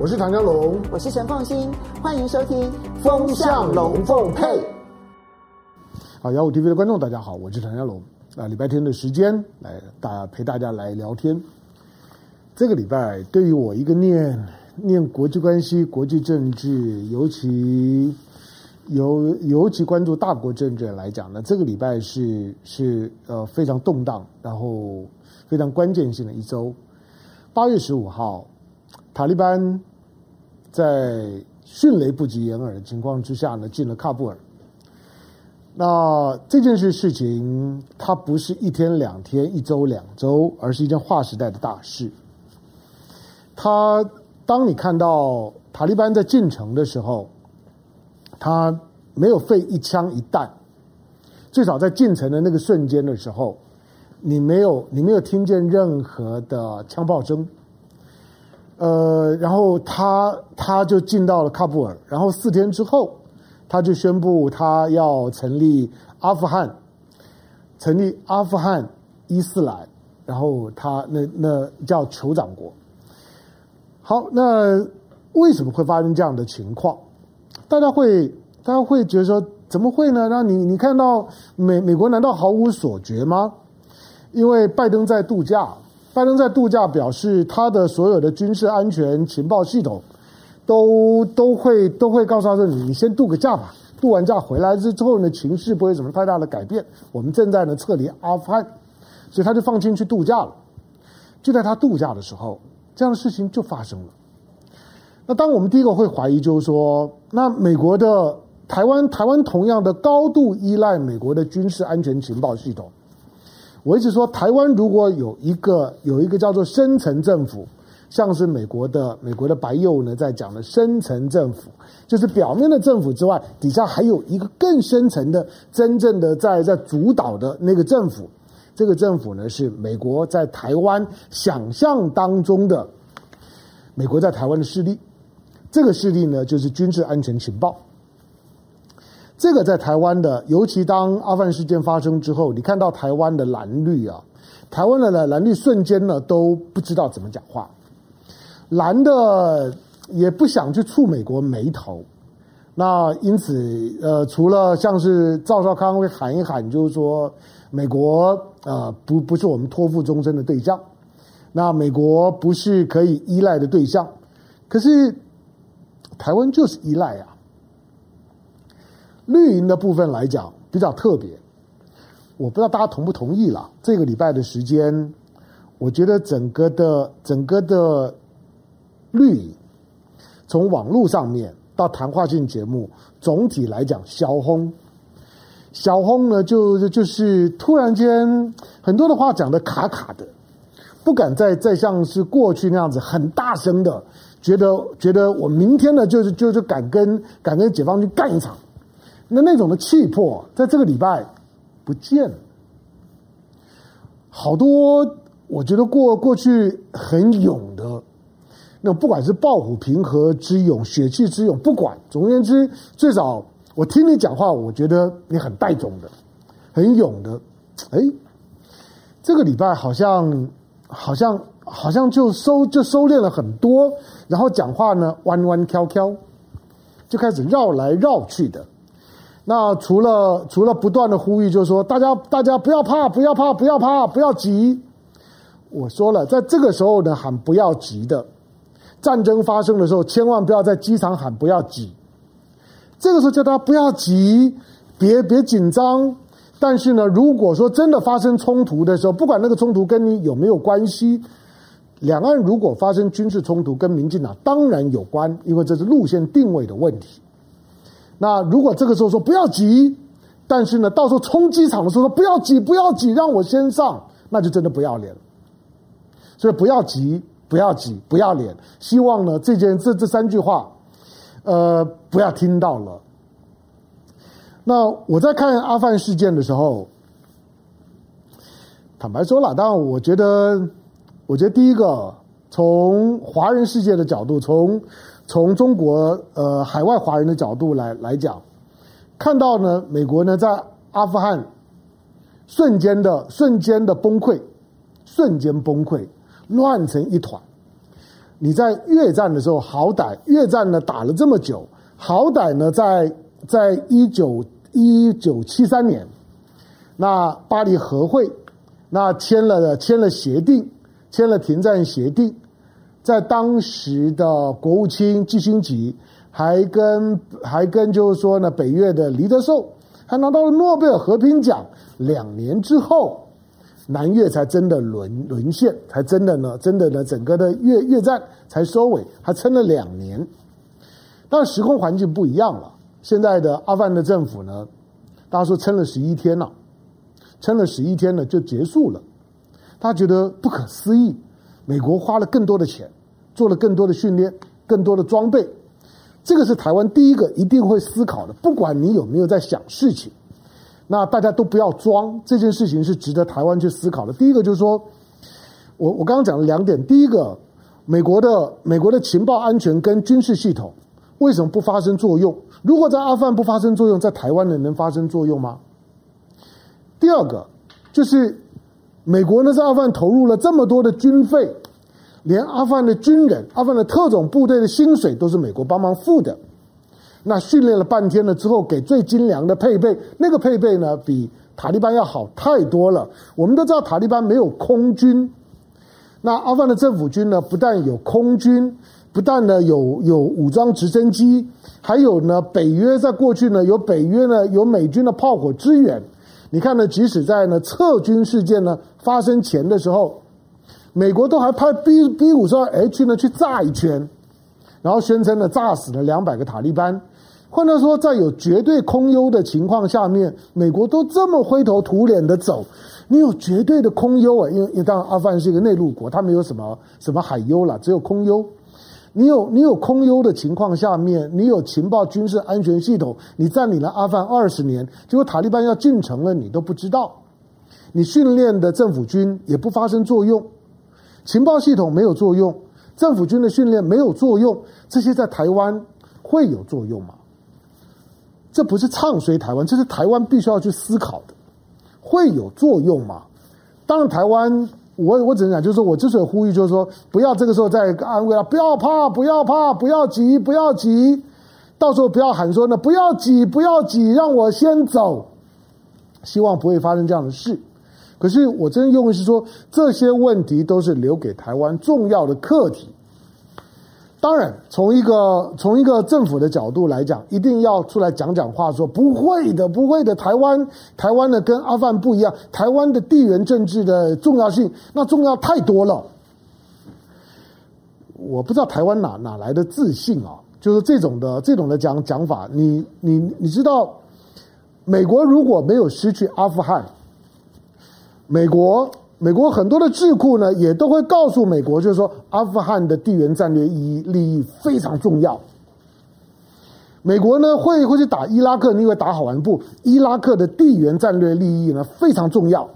我是唐江龙，我是陈凤馨，欢迎收听《风向龙凤配》。好，155 TV 的观众，大家好，我是唐江龙。礼拜天的时间来陪大家来聊天。这个礼拜对于我一个念国际关系、国际政治，尤其关注大国政治来讲呢，这个礼拜是非常动荡，然后非常关键性的一周。8月15号，塔利班在迅雷不及掩耳的情况之下呢，进了喀布尔。那这件事情，它不是一天两天、一周两周，而是一件划时代的大事。当你看到塔利班在进城的时候，他没有费一枪一弹，至少在进城的那个瞬间的时候，你没有听见任何的枪炮声。然后他就进到了喀布尔，然后4天之后，他就宣布他要成立阿富汗伊斯兰，然后他那叫酋长国。好，那为什么会发生这样的情况？大家会觉得说怎么会呢？那你看到美国难道毫无所觉吗？因为拜登在度假表示，他的所有的军事安全情报系统都会告诉他说，你先度个假吧，度完假回来之后呢，情势不会什么太大的改变，我们正在呢撤离阿富汗，所以他就放心去度假了。就在他度假的时候，这样的事情就发生了。那当我们第一个会怀疑就是说，那美国的台湾同样的高度依赖美国的军事安全情报系统。我一直说，台湾如果有一个叫做深层政府，像是美国的白右呢在讲的深层政府，就是表面的政府之外，底下还有一个更深层的真正的在主导的那个政府。这个政府呢，是美国在台湾想象当中的美国在台湾的势力。这个势力呢，就是军事安全情报。这个在台湾的，尤其当阿富汗事件发生之后，你看到台湾的蓝绿啊，台湾的蓝绿瞬间呢都不知道怎么讲话，蓝的也不想去触美国眉头，那因此除了像是赵少康会喊一喊，就是说美国不是我们托付终身的对象，那美国不是可以依赖的对象，可是台湾就是依赖啊。绿营的部分来讲比较特别，我不知道大家同不同意啦。这个礼拜的时间，我觉得整个的绿营，从网络上面到谈话性节目，总体来讲小轰呢，就是突然间很多的话讲得卡卡的，不敢再像是过去那样子很大声的，觉得我明天呢就是敢跟解放军干一场。那种的气魄在这个礼拜不见了。好多我觉得过去很勇的，那不管是抱虎平和之勇、血气之勇，不管，总而言之，最少我听你讲话，我觉得你很带种的、很勇的。哎，这个礼拜好像就收敛了很多，然后讲话呢弯弯挑挑，就开始绕来绕去的。那除了不断的呼吁，就是说大家不要怕，不要怕，不要怕，不要急。我说了，在这个时候呢喊不要急的，战争发生的时候千万不要在机场喊不要急。这个时候叫他不要急，别紧张。但是呢，如果说真的发生冲突的时候，不管那个冲突跟你有没有关系，两岸如果发生军事冲突，跟民进党当然有关，因为这是路线定位的问题。那如果这个时候说不要急，但是呢，到时候冲机场的时候说不要急，不要急，让我先上，那就真的不要脸了。所以不要急，不要急，不要脸。希望呢，这三句话，不要听到了。那我在看阿富汗事件的时候，坦白说了，当然我觉得第一个，从华人世界的角度，从中国海外华人的角度来讲，看到呢美国呢在阿富汗瞬间的崩溃，乱成一团。你在越战的时候，好歹越战呢打了这么久，好歹呢在1973年，那巴黎和会那签了协定，签了停战协定，在当时的国务卿基辛格还跟就是说呢北越的黎德寿还拿到了诺贝尔和平奖。2年之后，南越才真的沦陷，才真的呢，整个的越战才收尾，还撑了2年。但时空环境不一样了，现在的阿富汗的政府呢，大家说撑了11天了，撑了11天呢就结束了。他觉得不可思议，美国花了更多的钱，做了更多的训练，更多的装备。这个是台湾第一个一定会思考的，不管你有没有在想事情，那大家都不要装，这件事情是值得台湾去思考的。第一个就是说，我刚刚讲了2点，第一个，美国的情报安全跟军事系统为什么不发生作用？如果在阿富汗不发生作用，在台湾能发生作用吗？第二个就是美国呢在阿富汗投入了这么多的军费，连阿富汗的军人、阿富汗的特种部队的薪水都是美国帮忙付的。那训练了半天了之后，给最精良的配备，那个配备呢比塔利班要好太多了。我们都知道塔利班没有空军，那阿富汗的政府军呢不但有空军，不但呢有武装直升机，还有呢北约，在过去呢有美军的炮火支援。你看呢，即使在呢撤军事件呢发生前的时候，美国都还派 B52H 呢去炸一圈，然后宣称呢炸死了200个塔利班。换句话说，在有绝对空优的情况下面，美国都这么灰头土脸的走，你有绝对的空优啊，因为当然阿富汗是一个内陆国，它没有什么海优啦，只有空优。你有空优的情况下面，你有情报军事安全系统，你占领了阿富汗20年，结果塔利班要进城了你都不知道，你训练的政府军也不发生作用，情报系统没有作用，政府军的训练没有作用，这些在台湾会有作用吗？这不是唱衰台湾，这是台湾必须要去思考的，会有作用吗？当然台湾我只能讲，就是说我之所以呼吁，就是说不要这个时候再安慰他，不要怕，不要怕，不要急，不要急，到时候不要喊说呢不要急，不要急，让我先走，希望不会发生这样的事。可是我真用意是说，这些问题都是留给台湾重要的课题。当然，从一个政府的角度来讲，一定要出来讲讲话，说不会的，不会的。台湾呢跟阿富汗不一样，台湾的地缘政治的重要性，那重要太多了。我不知道台湾哪来的自信啊，就是这种的讲法，你知道，美国如果没有失去阿富汗，美国很多的智库呢，也都会告诉美国，就是说阿富汗的地缘战略利益非常重要。美国呢会去打伊拉克，你以为打好玩不？伊拉克的地缘战略利益呢非常重要。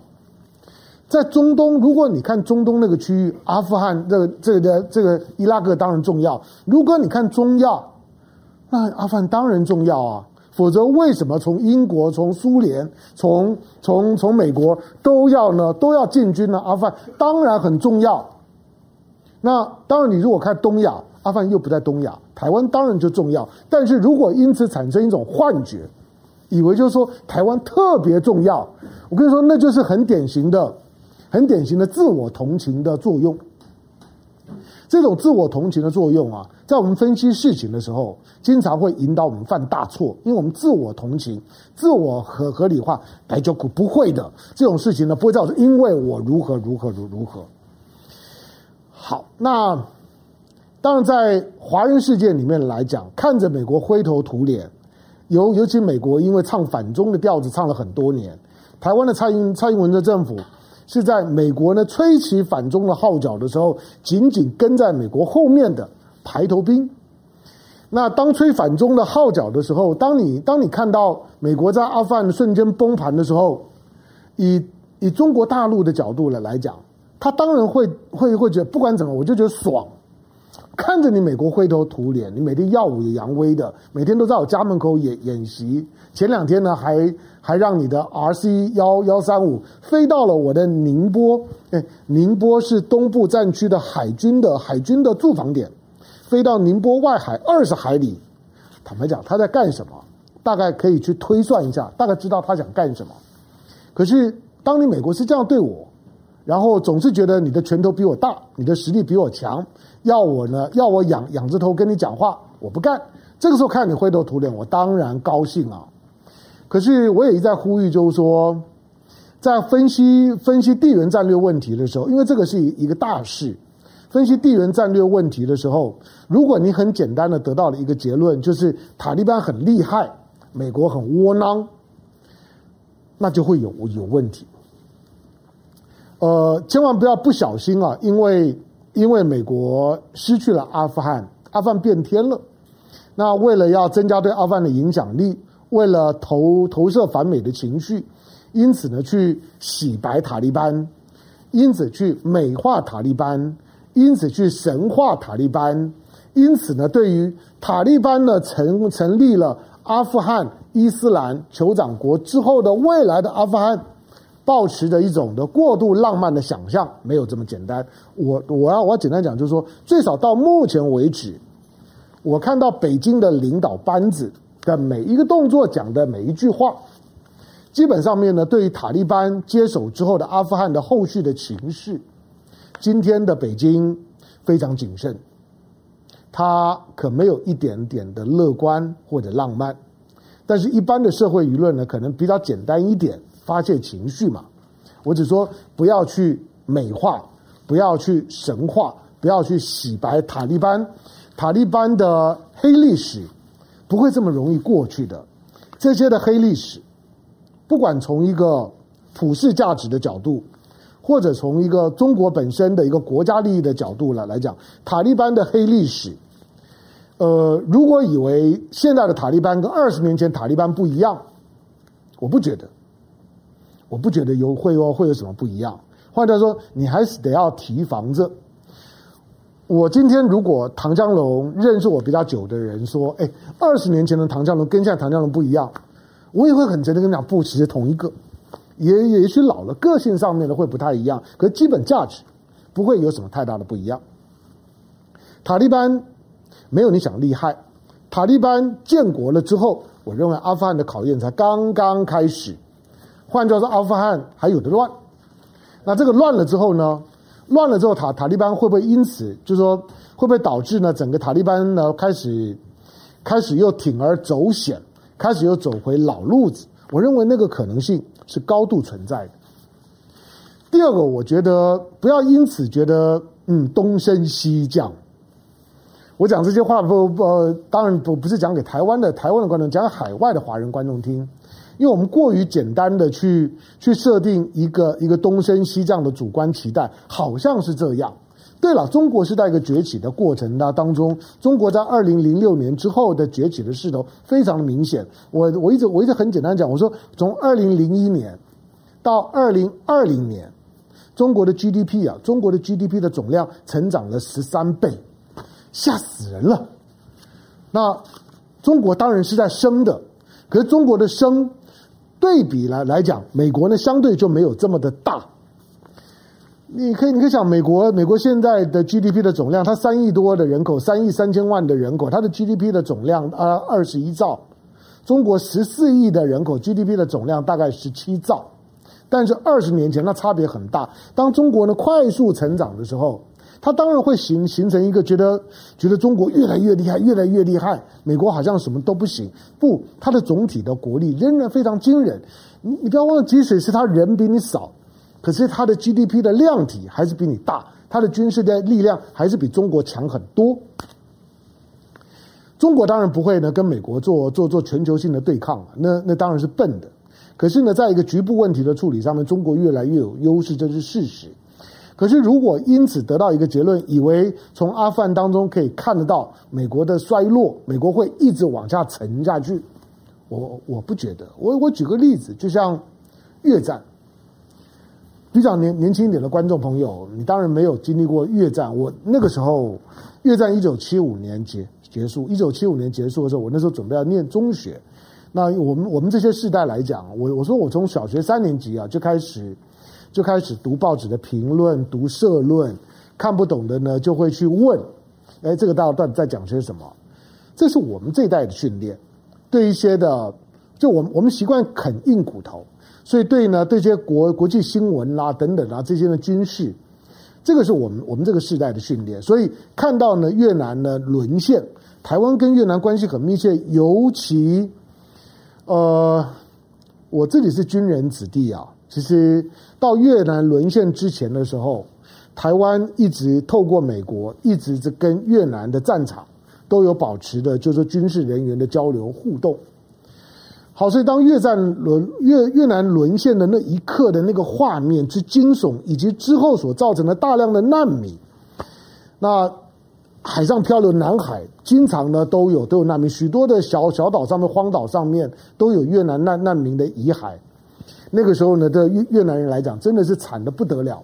在中东，如果你看中东那个区域，阿富汗这个伊拉克当然重要。如果你看中亚，那阿富汗当然重要啊。否则为什么从英国、从苏联、从美国都要进军呢？阿富汗当然很重要。那当然，你如果看东亚，阿富汗又不在东亚，台湾当然就重要。但是如果因此产生一种幻觉，以为就是说台湾特别重要，我跟你说，那就是很典型的自我同情的作用。这种自我同情的作用啊，在我们分析事情的时候，经常会引导我们犯大错，因为我们自我同情、自我合理化，大家不会的。这种事情呢，不会造成因为我如何。好，那当然在华人世界里面来讲，看着美国灰头土脸，尤其美国因为唱反中的调子唱了很多年，台湾的蔡英文的政府，是在美国呢吹起反中的号角的时候，紧紧跟在美国后面的排头兵。那当吹反中的号角的时候，当你看到美国在阿富汗瞬间崩盘的时候，以中国大陆的角度来讲，他当然会觉得不管怎么，我就觉得爽，看着你美国灰头土脸，你每天耀武扬威的，每天都在我家门口演习。前两天呢，还让你的 RC-1135 飞到了我的宁波，宁波是东部战区的海军的驻防点，飞到宁波外海20海里。坦白讲，他在干什么？大概可以去推算一下，大概知道他想干什么。可是，当你美国是这样对我，然后总是觉得你的拳头比我大，你的实力比我强，要我仰着头跟你讲话，我不干。这个时候看你灰头土脸，我当然高兴啊。可是我也一再呼吁，就是说，在分析地缘战略问题的时候，因为这个是一个大事，分析地缘战略问题的时候，如果你很简单的得到了一个结论，就是塔利班很厉害，美国很窝囊，那就会有问题。千万不要不小心啊！因为美国失去了阿富汗，阿富汗变天了。那为了要增加对阿富汗的影响力，为了投射反美的情绪，因此呢去洗白塔利班，因此去美化塔利班，因此去神化塔利班，因此呢对于塔利班呢成立了阿富汗伊斯兰酋长国之后的未来的阿富汗，抱持着一种的过度浪漫的想象，没有这么简单。我要简单讲，就是说，最少到目前为止，我看到北京的领导班子的每一个动作，讲的每一句话，基本上面呢，对于塔利班接手之后的阿富汗的后续的情势，今天的北京非常谨慎，他可没有一点点的乐观或者浪漫，但是一般的社会舆论呢，可能比较简单一点。发泄情绪嘛，我只说不要去美化，不要去神化，不要去洗白塔利班。塔利班的黑历史不会这么容易过去的，这些的黑历史，不管从一个普世价值的角度，或者从一个中国本身的一个国家利益的角度来讲，塔利班的黑历史，如果以为现在的塔利班跟20年前塔利班不一样，我不觉得会有什么不一样。换句话说，你还是得要提防着。我今天如果唐湘龙认识我比较久的人说，20年前的唐湘龙跟现在唐湘龙不一样，我也会很直接跟你讲，不，其实同一个，也许老了，个性上面的会不太一样，可基本价值不会有什么太大的不一样。塔利班没有你想厉害，塔利班建国了之后，我认为阿富汗的考验才刚刚开始。换句话说，阿富汗还有的乱。那这个乱了之后呢？乱了之后，塔利班会不会因此，就是说，会不会导致呢整个塔利班呢开始又铤而走险，开始又走回老路子？我认为那个可能性是高度存在的。第二个，我觉得不要因此觉得东升西降。我讲这些话当然不是讲给台湾的观众，讲海外的华人观众听。因为我们过于简单的去设定一个东升西降的主观期待，好像是这样。对了，中国是在一个崛起的过程当中，中国在2006年之后的崛起的势头非常明显。我一直很简单讲，我说从2001年到2020年，中国的 GDP 的总量成长了13倍，吓死人了。那中国当然是在升的，可是中国的升对比来讲，美国呢相对就没有这么的大。你可以想，美国现在的 GDP 的总量，它3亿多的人口，3亿3千万的人口，它的 GDP 的总量21兆。中国14亿的人口 ，GDP 的总量大概17兆。但是20年前，那差别很大。当中国呢快速成长的时候，它当然会形成一个觉得中国越来越厉害，越来越厉害，美国好像什么都不行。不，它的总体的国力仍然非常惊人。你不要忘了，即使是它人比你少，可是它的 GDP 的量体还是比你大，它的军事的力量还是比中国强很多。中国当然不会呢跟美国做全球性的对抗，那当然是笨的。可是呢，在一个局部问题的处理上面，中国越来越有优势，这是事实。可是如果因此得到一个结论，以为从阿富汗当中可以看得到美国的衰落，美国会一直往下沉下去，我不觉得。我举个例子，就像越战，比较年轻一点的观众朋友，你当然没有经历过越战。我那个时候越战1975年结束，1975年结束的时候，我那时候准备要念中学。那我们这些世代来讲，我说我从小学3年级啊就开始读报纸的评论，读社论，看不懂的呢就会去问，哎，这个大段在讲些什么？这是我们这一代的训练，对一些的，就我们习惯啃硬骨头，所以对这些国际新闻啦等等啦这些的军事，这个是我们这个世代的训练。所以看到呢越南呢沦陷，台湾跟越南关系很密切，尤其。我自己是军人子弟啊。其实到越南沦陷之前的时候，台湾一直透过美国，一直跟越南的战场都有保持的，就是军事人员的交流互动。好，所以当越南沦陷的那一刻的那个画面之惊悚，以及之后所造成的大量的难民，那海上漂流，南海经常呢都有难民，许多的小岛上面、荒岛上面都有越南难民的遗骸。那个时候呢，对越南人来讲，真的是惨得不得了。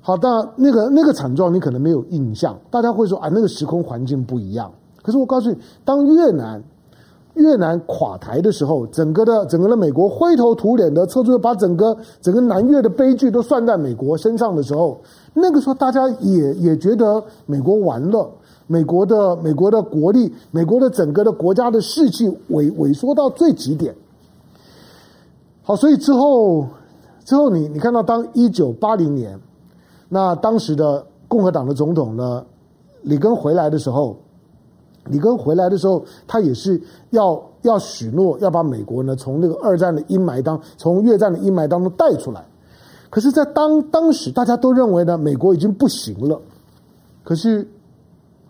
好，但那个惨状你可能没有印象，大家会说啊，那个时空环境不一样。可是我告诉你，当越南垮台的时候，整个的美国灰头土脸的撤出，把整个南越的悲剧都算在美国身上的时候，那个时候大家也觉得美国完了，美国的国力，美国的整个的国家的士气萎缩到最极点。好，所以之后你看到，当1980年，那当时的共和党的总统呢，里根回来的时候，他也是要许诺要把美国呢从那个越战的阴霾当中带出来。可是在当时大家都认为呢美国已经不行了。可是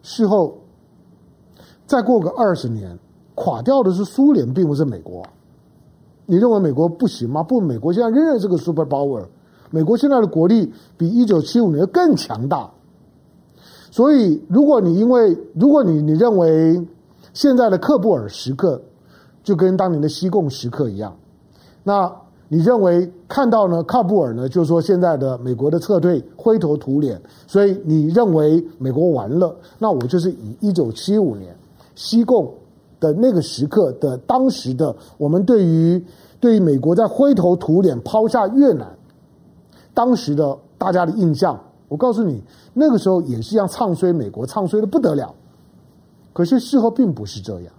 事后再过个20年，垮掉的是苏联，并不是美国。你认为美国不行吗？不，美国现在仍然是个 superpower， 美国现在的国力比1975年更强大。所以，如果你认为现在的喀布尔时刻就跟当年的西贡时刻一样，那你认为看到呢喀布尔呢，就是说现在的美国的撤退灰头土脸，所以你认为美国完了，那我就是以1975年西贡的那个时刻的当时的我们对于美国在灰头土脸抛下越南当时的大家的印象。我告诉你，那个时候也是一样唱衰美国，唱衰的不得了。可是事后并不是这样。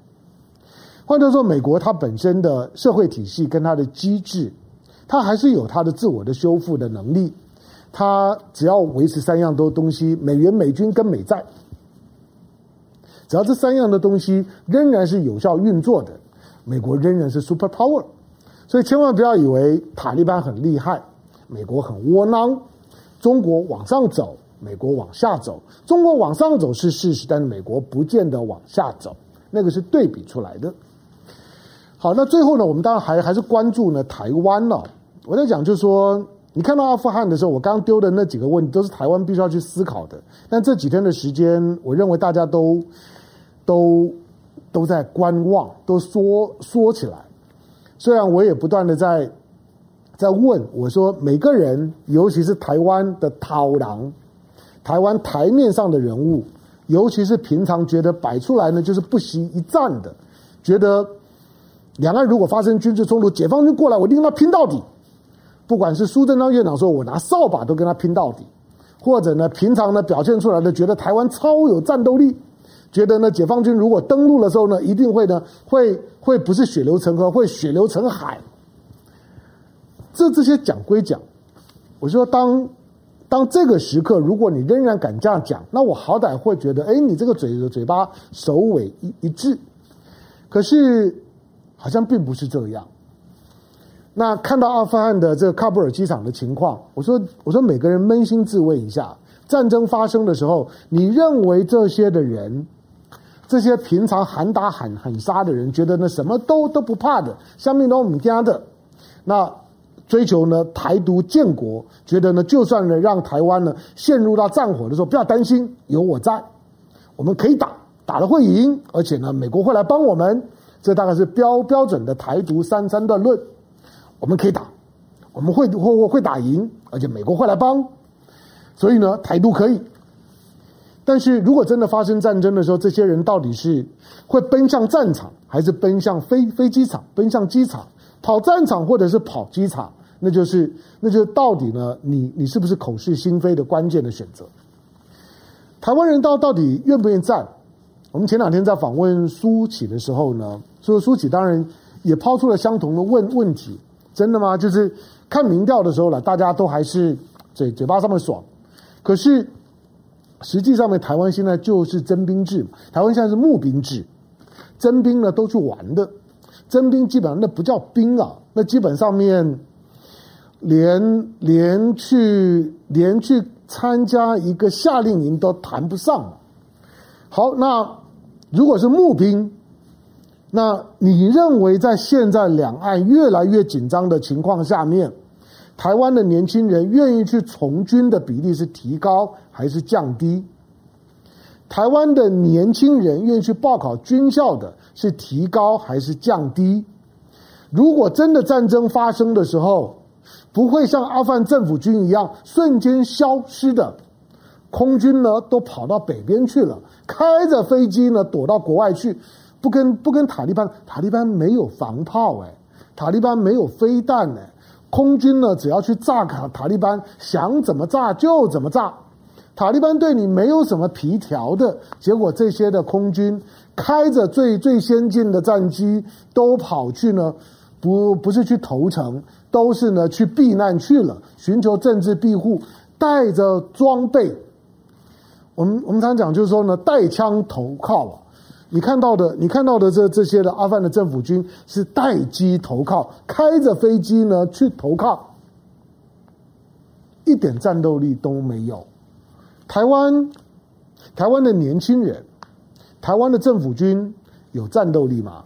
换句话说，美国它本身的社会体系跟它的机制，它还是有它的自我的修复的能力。它只要维持3样多东西：美元、美军跟美债。只要这3样的东西仍然是有效运作的，美国仍然是 superpower。所以千万不要以为塔利班很厉害，美国很窝囊。中国往上走，美国往下走。中国往上走是事实，但是美国不见得往下走，那个是对比出来的。好，那最后呢，我们当然还是关注呢台湾了。我在讲就是说，你看到阿富汗的时候，我刚丢的那几个问题都是台湾必须要去思考的。但这几天的时间，我认为大家都在观望，都缩起来。虽然我也不断的在问我说，每个人，尤其是台湾的土人，台湾台面上的人物，尤其是平常觉得摆出来呢就是不惜一战的，觉得两岸如果发生军事冲突，解放军过来我一定跟他拼到底。不管是苏贞昌院长说我拿扫把都跟他拼到底，或者呢平常呢表现出来的觉得台湾超有战斗力，觉得呢解放军如果登陆的时候呢一定会呢会不是血流成河，会血流成海。这些讲归讲，我说当这个时刻，如果你仍然敢这样讲，那我好歹会觉得，哎，你这个嘴巴首尾一致。可是好像并不是这样。那看到阿富汗的这个喀布尔机场的情况，我说每个人扪心自问一下，战争发生的时候，你认为这些的人，这些平常喊打喊杀的人，觉得呢什么都不怕的，像命都我们家的那。追求呢台独建国，觉得呢就算呢让台湾呢陷入到战火的时候，不要担心，有我在，我们可以打了会赢，而且呢美国会来帮我们。这大概是标准的台独三段论。我们可以打，我们会打赢，而且美国会来帮。所以呢台独可以。但是如果真的发生战争的时候，这些人到底是会奔向战场，还是奔向飞机场、奔向机场、跑战场，或者是跑机场？那就是到底呢？你是不是口是心非的关键的选择？台湾人到底愿不愿意战？我们前两天在访问苏启的时候呢，苏启当然也抛出了相同的问题，真的吗？就是看民调的时候了，大家都还是嘴巴上面爽，可是实际上面台湾现在就是征兵制，台湾现在是募兵制，征兵呢都去玩的，征兵基本上那不叫兵啊，那基本上面连去参加一个夏令营都谈不上了。好，那如果是募兵，那你认为在现在两岸越来越紧张的情况下面，台湾的年轻人愿意去从军的比例是提高还是降低？台湾的年轻人愿意去报考军校的是提高还是降低？如果真的战争发生的时候，不会像阿富汗政府军一样瞬间消失的，空军呢都跑到北边去了，开着飞机呢躲到国外去，不跟塔利班没有防炮塔利班没有飞弹空军呢只要去炸塔利班，想怎么炸就怎么炸，塔利班对你没有什么皮条的，结果这些的空军开着最先进的战机都跑去呢，不是去投诚，都是呢去避难去了，寻求政治庇护，带着装备。我们常讲就是说呢，带枪投靠啊。你看到的这些的阿富汗的政府军是带机投靠，开着飞机呢去投靠，一点战斗力都没有。台湾的年轻人，台湾的政府军有战斗力吗？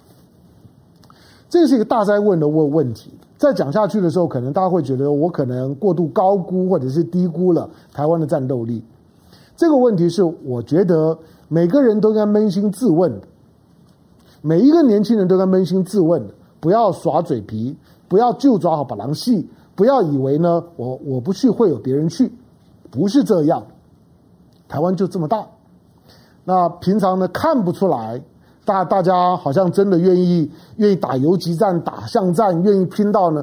这是一个大哉问的问题。再讲下去的时候，可能大家会觉得我可能过度高估或者是低估了台湾的战斗力。这个问题是我觉得每个人都应该扪心自问的，每一个年轻人都应该扪心自问的，不要耍嘴皮，不要就抓好把狼戏，不要以为呢我不去会有别人去，不是这样。台湾就这么大，那平常呢看不出来。大家好像真的愿意打游击战、打巷战，愿意拼到呢，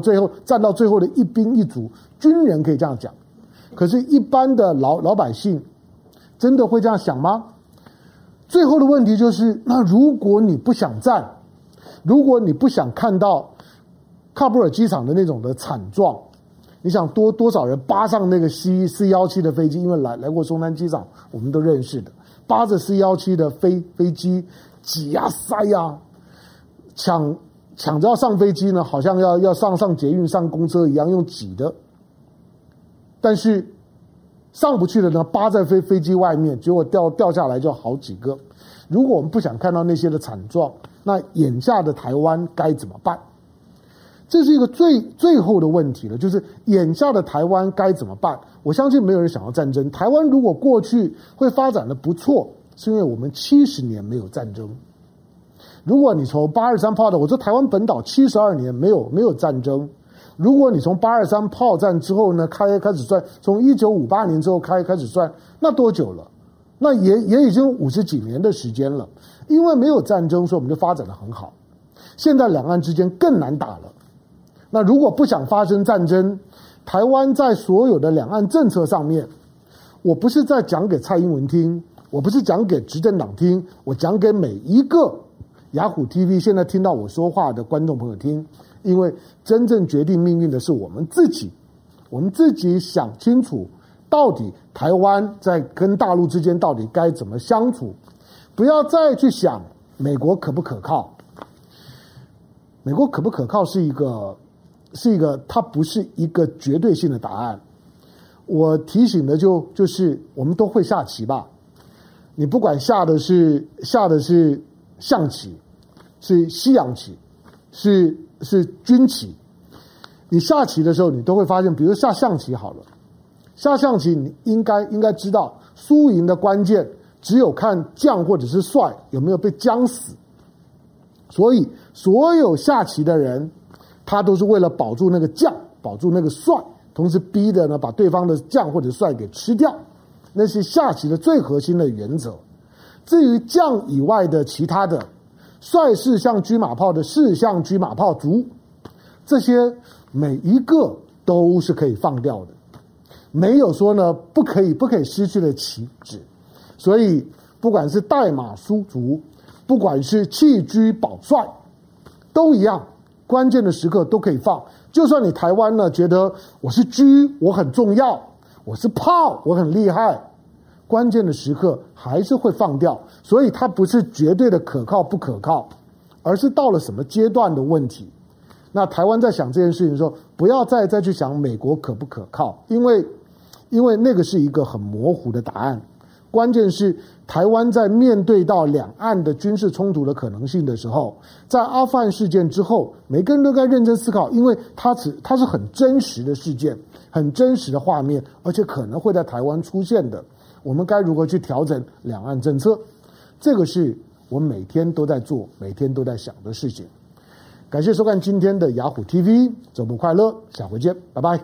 最后战到最后的一兵一卒，军人可以这样讲。可是，一般的老百姓真的会这样想吗？最后的问题就是，那如果你不想战，如果你不想看到喀布尔机场的那种的惨状，你想多少人扒上那个 C-117的飞机，因为来过松山机场，我们都认识的。扒着 C-17的飞机挤呀塞呀，抢着要上飞机呢，好像要上捷运上公车一样用挤的，但是上不去的呢，扒在飞机外面，结果掉下来就好几个。如果我们不想看到那些的惨状，那眼下的台湾该怎么办？这是一个最后的问题了，就是眼下的台湾该怎么办？我相信没有人想要战争。台湾如果过去会发展的不错，是因为我们70年没有战争。如果你从823炮的，我说台湾本岛72年没有战争。如果你从823炮战之后呢开始算，从1958年之后开始算，那多久了？那也已经50几年的时间了。因为没有战争，所以我们就发展的很好。现在两岸之间更难打了。那如果不想发生战争，台湾在所有的两岸政策上面，我不是在讲给蔡英文听，我不是讲给执政党听，我讲给每一个雅虎 TV 现在听到我说话的观众朋友听，因为真正决定命运的是我们自己，我们自己想清楚到底台湾在跟大陆之间到底该怎么相处，不要再去想美国可不可靠。美国可不可靠是一个，它不是一个绝对性的答案。我提醒的就是，我们都会下棋吧？你不管下的是象棋，是西洋棋，是军棋。你下棋的时候，你都会发现，比如下象棋好了，下象棋你应该知道，输赢的关键只有看将或者是帅有没有被将死。所以，所有下棋的人。他都是为了保住那个将，保住那个帅，同时逼着呢把对方的将或者帅给吃掉，那是下棋的最核心的原则。至于将以外的其他的，率士象车马炮的士象车马炮卒，这些每一个都是可以放掉的，没有说呢不可以失去的棋子。所以不管是代马书卒，不管是弃车保帅，都一样，关键的时刻都可以放。就算你台湾呢觉得我是车我很重要，我是炮我很厉害，关键的时刻还是会放掉。所以它不是绝对的可靠不可靠，而是到了什么阶段的问题。那台湾在想这件事情的时候，不要再去想美国可不可靠，因为那个是一个很模糊的答案。关键是台湾在面对到两岸的军事冲突的可能性的时候，在阿富汗事件之后，每个人都该认真思考，因为它是很真实的事件，很真实的画面，而且可能会在台湾出现的。我们该如何去调整两岸政策？这个是我每天都在做，每天都在想的事情。感谢收看今天的雅虎TV， 周末快乐，下回见，拜拜。